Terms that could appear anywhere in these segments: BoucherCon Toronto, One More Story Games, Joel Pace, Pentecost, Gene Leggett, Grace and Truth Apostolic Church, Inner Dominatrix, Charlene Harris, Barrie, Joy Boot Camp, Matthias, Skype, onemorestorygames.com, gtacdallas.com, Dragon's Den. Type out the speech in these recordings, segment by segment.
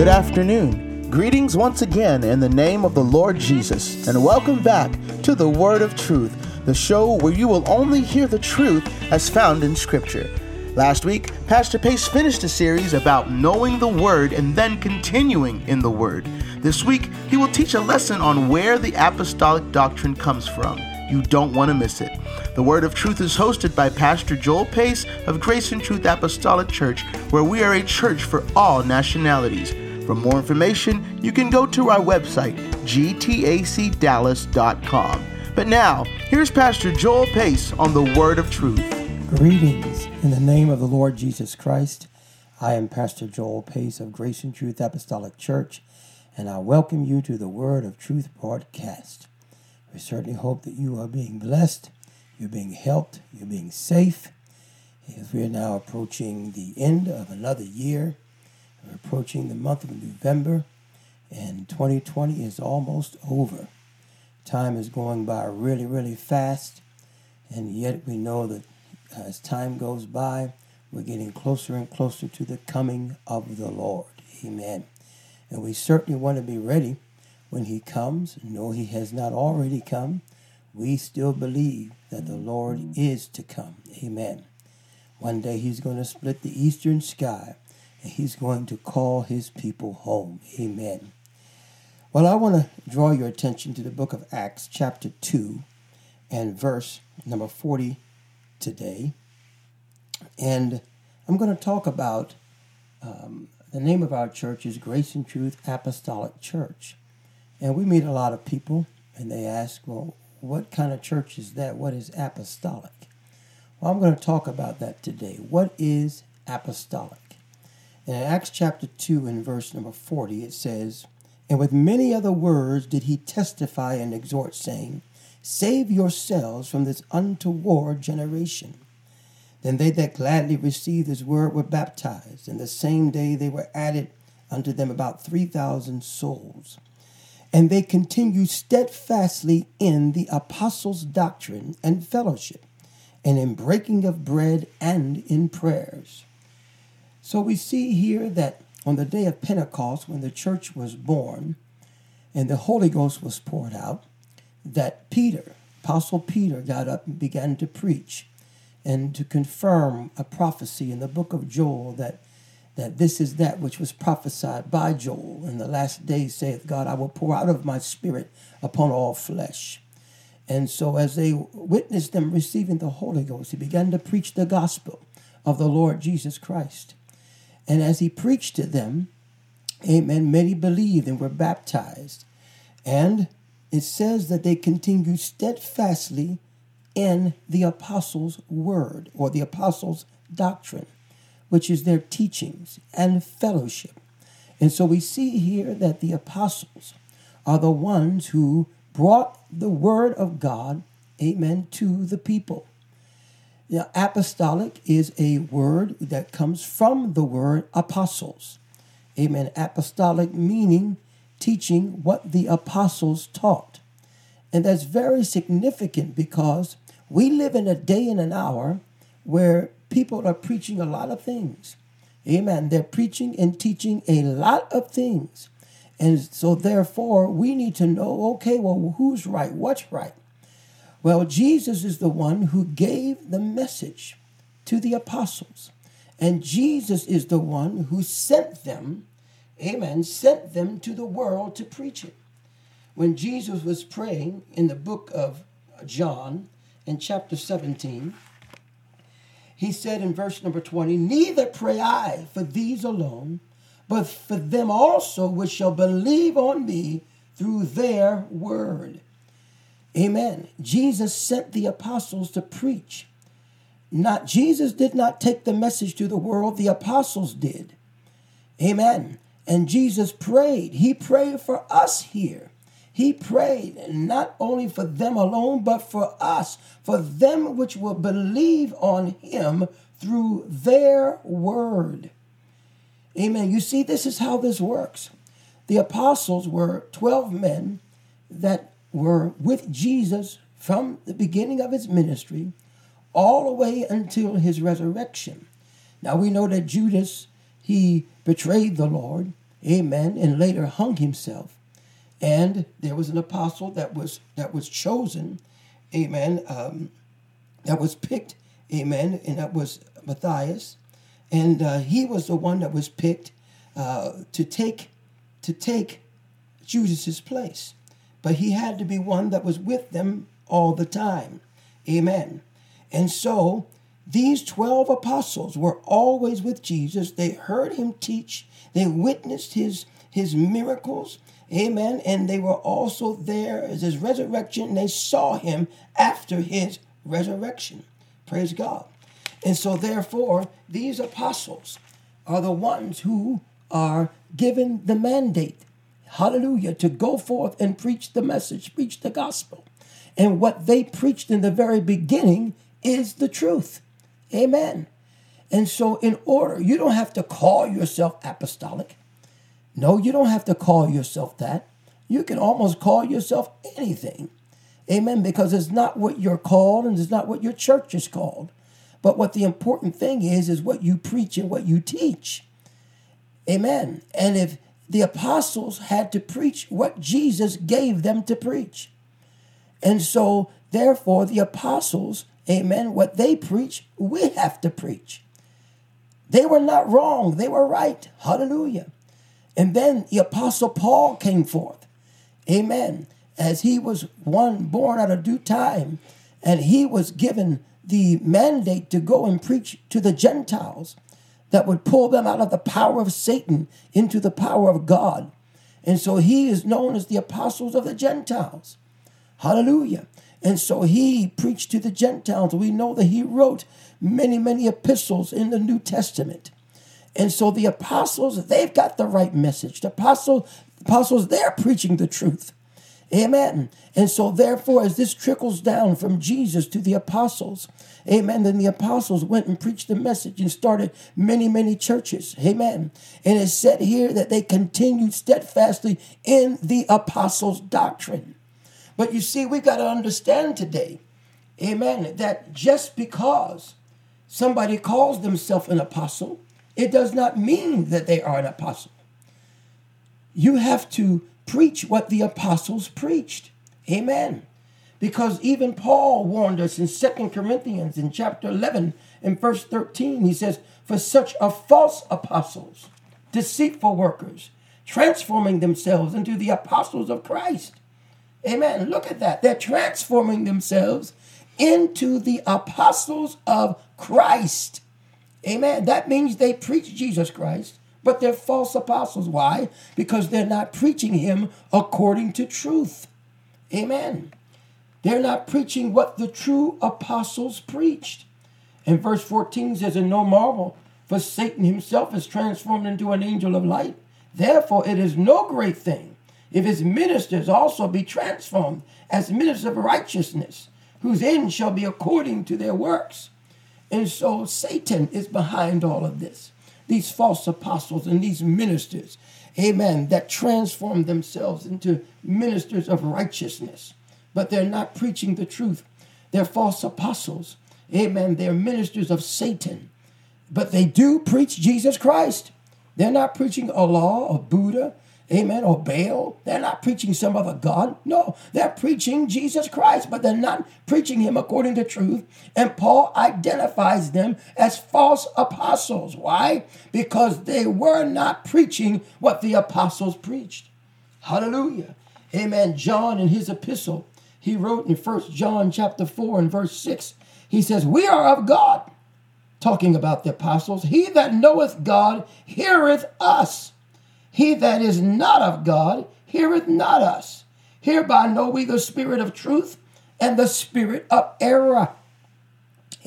Good afternoon. Greetings once again in the name of the Lord Jesus, and welcome back to the Word of Truth, the show where you will only hear the truth as found in Scripture. Last week, Pastor Pace finished a series about knowing the Word and then continuing in the Word. This week, he will teach a lesson on where the apostolic doctrine comes from. You don't want to miss it. The Word of Truth is hosted by Pastor Joel Pace of Grace and Truth Apostolic Church, where we are a church for all nationalities. For more information, you can go to our website, gtacdallas.com. But now, here's Pastor Joel Pace on the Word of Truth. Greetings in the name of the Lord Jesus Christ. I am Pastor Joel Pace of Grace and Truth Apostolic Church, and I welcome you to the Word of Truth podcast. We certainly hope that you are being blessed, you're being helped, you're being safe. As we are now approaching the end of another year, we're approaching the month of November, and 2020 is almost over. Time is going by really, really fast, and yet we know that as time goes by, we're getting closer and closer to the coming of the Lord. Amen. And we certainly want to be ready when he comes. No, he has not already come. We still believe that the Lord is to come. Amen. One day he's going to split the eastern sky, and he's going to call his people home. Amen. Well, I want to draw your attention to the book of Acts, chapter 2, and verse number 40 today. And I'm going to talk about the name of our church is Grace and Truth Apostolic Church. And we meet a lot of people, and they ask, well, what kind of church is that? What is apostolic? Well, I'm going to talk about that today. What is apostolic? And in Acts chapter 2 and verse number 40, it says, "And with many other words did he testify and exhort, saying, Save yourselves from this untoward generation. Then they that gladly received his word were baptized, and the same day they were added unto them about 3,000 souls. And they continued steadfastly in the apostles' doctrine and fellowship, and in breaking of bread and in prayers." So we see here that on the day of Pentecost, when the church was born and the Holy Ghost was poured out, that Peter, Apostle Peter, got up and began to preach and to confirm a prophecy in the book of Joel that this is that which was prophesied by Joel. "In the last days, saith God, I will pour out of my spirit upon all flesh." And so as they witnessed them receiving the Holy Ghost, he began to preach the gospel of the Lord Jesus Christ. And as he preached to them, amen, many believed and were baptized. And it says that they continued steadfastly in the apostles' word, or the apostles' doctrine, which is their teachings and fellowship. And so we see here that the apostles are the ones who brought the word of God, amen, to the people. Now, apostolic is a word that comes from the word apostles. Amen. Apostolic meaning teaching what the apostles taught. And that's very significant because we live in a day and an hour where people are preaching a lot of things. Amen. They're preaching and teaching a lot of things. And so therefore, we need to know, okay, well, who's right? What's right? Well, Jesus is the one who gave the message to the apostles. And Jesus is the one who sent them, amen, sent them to the world to preach it. When Jesus was praying in the book of John in chapter 17, he said in verse number 20, "Neither pray I for these alone, but for them also which shall believe on me through their word." Amen. Jesus sent the apostles to preach. Not Jesus did not take the message to the world. The apostles did. Amen. And Jesus prayed. He prayed for us here. He prayed not only for them alone, but for us, for them which will believe on him through their word. Amen. You see, this is how this works. The apostles were 12 men that were with Jesus from the beginning of his ministry all the way until his resurrection. Now, we know that Judas, he betrayed the Lord. amen, and later hung himself. And there was an apostle that was chosen, amen, that was picked, amen, and that was Matthias. And he was the one that was picked to take Judas's place. But he had to be one that was with them all the time. Amen. And so these 12 apostles were always with Jesus. They heard him teach. They witnessed his miracles. Amen. And they were also there as his resurrection. They saw him after his resurrection. Praise God. And so therefore, these apostles are the ones who are given the mandate, hallelujah, to go forth and preach the message, preach the gospel. And what they preached in the very beginning is the truth. Amen. And so in order, you don't have to call yourself apostolic. No, you don't have to call yourself that. You can almost call yourself anything. Amen. Because it's not what you're called and it's not what your church is called. But what the important thing is what you preach and what you teach. Amen. And if the apostles had to preach what Jesus gave them to preach. And so, therefore, the apostles, amen, what they preach, we have to preach. They were not wrong. They were right. Hallelujah. And then the apostle Paul came forth. Amen. As he was one born out of due time, and he was given the mandate to go and preach to the Gentiles that would pull them out of the power of Satan into the power of God. And so he is known as the apostles of the Gentiles. Hallelujah. And so he preached to the Gentiles. We know that he wrote many, many epistles in the New Testament. And so the apostles, they've got the right message. The apostles, they're preaching the truth. Amen. And so therefore, as this trickles down from Jesus to the apostles, amen, then the apostles went and preached the message and started many, many churches. Amen. And it's said here that they continued steadfastly in the apostles' doctrine. But you see, we've got to understand today, amen, that just because somebody calls themselves an apostle, it does not mean that they are an apostle. You have to preach what the apostles preached. Amen. Because even Paul warned us in 2 Corinthians in chapter 11 and verse 13, he says, "For such are false apostles, deceitful workers, transforming themselves into the apostles of Christ." Amen. Look at that. They're transforming themselves into the apostles of Christ. Amen. That means they preach Jesus Christ. But they're false apostles. Why? Because they're not preaching him according to truth. Amen. They're not preaching what the true apostles preached. And verse 14 says, "And no marvel, for Satan himself is transformed into an angel of light. Therefore it is no great thing if his ministers also be transformed as ministers of righteousness, whose end shall be according to their works." And so Satan is behind all of this. These false apostles and these ministers, amen, that transform themselves into ministers of righteousness. But they're not preaching the truth. They're false apostles. Amen. They're ministers of Satan. But they do preach Jesus Christ. They're not preaching Allah or Buddha, amen, or Baal. They're not preaching some other God. No, they're preaching Jesus Christ, but they're not preaching him according to truth. And Paul identifies them as false apostles. Why? Because they were not preaching what the apostles preached. Hallelujah. Amen. John, in his epistle, he wrote in 1 John chapter 4 and verse 6, he says, "We are of God," talking about the apostles. "He that knoweth God heareth us. He that is not of God heareth not us. Hereby know we the spirit of truth and the spirit of error."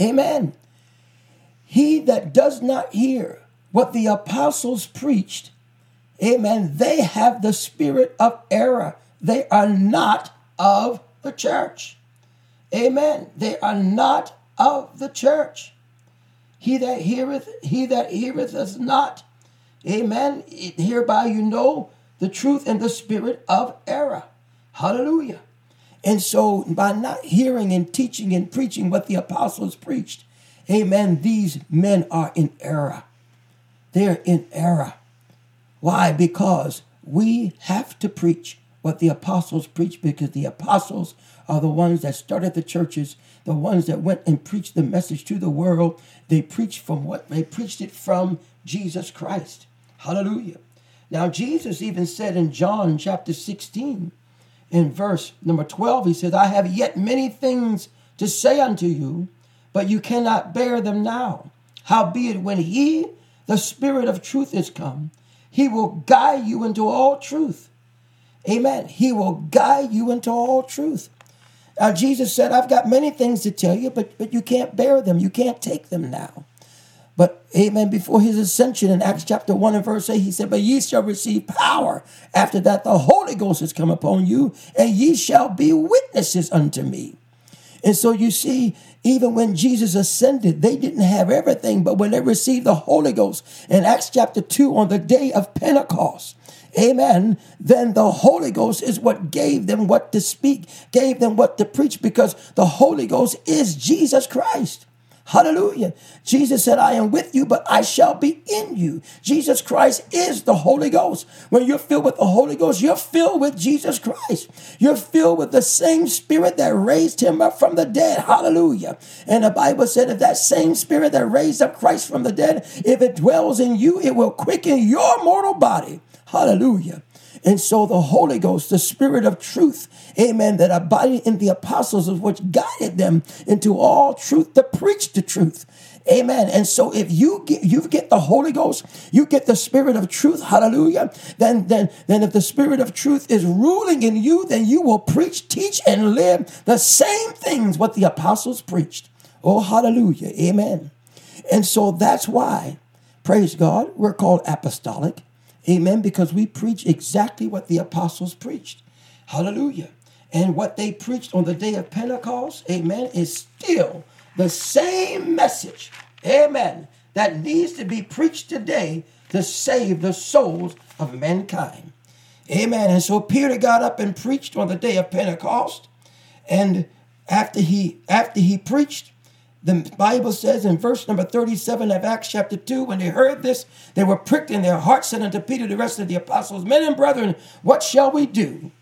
Amen. He that does not hear what the apostles preached, amen, they have the spirit of error. They are not of the church. Amen. They are not of the church. He that heareth us not, amen, hereby you know the truth and the spirit of error. Hallelujah. And so by not hearing and teaching and preaching what the apostles preached, amen, these men are in error. They're in error. Why? Because we have to preach what the apostles preached, because the apostles are the ones that started the churches, the ones that went and preached the message to the world. They preached from what? They preached it from Jesus Christ. Hallelujah. Now, Jesus even said in John chapter 16, in verse number 12, he said, I have yet many things to say unto you, but you cannot bear them now. Howbeit, when he, the Spirit of truth, is come, he will guide you into all truth. Amen. He will guide you into all truth. Now, Jesus said, I've got many things to tell you, but you can't bear them. You can't take them now. But, amen, before his ascension in Acts chapter 1 and verse 8, he said, but ye shall receive power. After that, the Holy Ghost has come upon you, and ye shall be witnesses unto me. And so you see, even when Jesus ascended, they didn't have everything, but when they received the Holy Ghost in Acts chapter 2 on the day of Pentecost, amen, then the Holy Ghost is what gave them what to speak, gave them what to preach, because the Holy Ghost is Jesus Christ. Hallelujah. Jesus said, I am with you, but I shall be in you. Jesus Christ is the Holy Ghost. When you're filled with the Holy Ghost, you're filled with Jesus Christ. You're filled with the same Spirit that raised him up from the dead. Hallelujah. And the Bible said, if that same Spirit that raised up Christ from the dead, if it dwells in you, it will quicken your mortal body. Hallelujah. And so the Holy Ghost, the Spirit of truth, amen, that abided in the apostles is what guided them into all truth to preach the truth. Amen. And so if you get the Holy Ghost, you get the Spirit of truth, hallelujah, then if the Spirit of truth is ruling in you, then you will preach, teach, and live the same things what the apostles preached. Oh, hallelujah. Amen. And so that's why, praise God, we're called apostolic. Amen, because we preach exactly what the apostles preached. Hallelujah. And what they preached on the day of Pentecost, amen, is still the same message, amen, that needs to be preached today to save the souls of mankind. Amen. And so Peter got up and preached on the day of Pentecost. And after he preached, the Bible says in verse number 37 of Acts chapter 2, when they heard this, they were pricked in their hearts, said unto Peter, the rest of the apostles, men and brethren, what shall we do?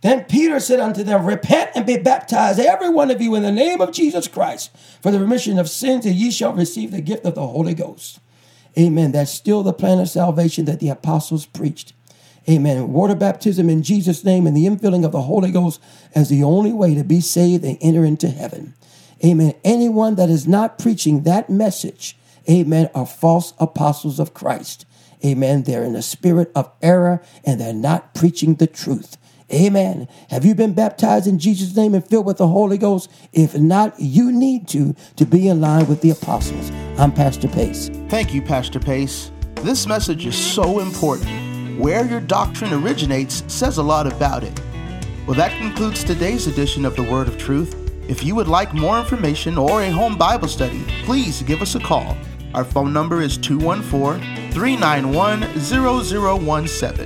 Then Peter said unto them, repent and be baptized, every one of you, in the name of Jesus Christ, for the remission of sins, and ye shall receive the gift of the Holy Ghost. Amen. That's still the plan of salvation that the apostles preached. Amen. Water baptism in Jesus' name and the infilling of the Holy Ghost as the only way to be saved and enter into heaven. Amen. Anyone that is not preaching that message, amen, are false apostles of Christ. Amen. They're in a spirit of error and they're not preaching the truth. Amen. Have you been baptized in Jesus' name and filled with the Holy Ghost? If not, you need to be in line with the apostles. I'm Pastor Pace. Thank you, Pastor Pace. This message is so important. Where your doctrine originates says a lot about it. Well, that concludes today's edition of the Word of Truth. If you would like more information or a home Bible study, please give us a call. Our phone number is 214-391-0017.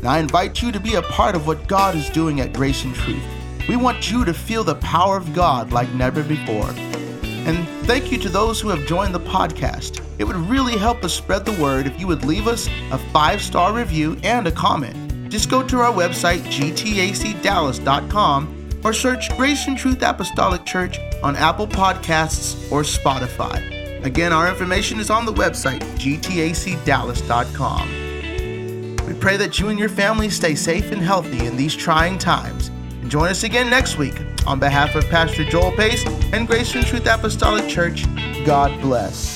And I invite you to be a part of what God is doing at Grace and Truth. We want you to feel the power of God like never before. And thank you to those who have joined the podcast. It would really help us spread the word if you would leave us a 5-star review and a comment. Just go to our website, gtacdallas.com, or search Grace and Truth Apostolic Church on Apple Podcasts or Spotify. Again, our information is on the website, gtacdallas.com. We pray that you and your family stay safe and healthy in these trying times. And join us again next week. On behalf of Pastor Joel Pace and Grace and Truth Apostolic Church, God bless.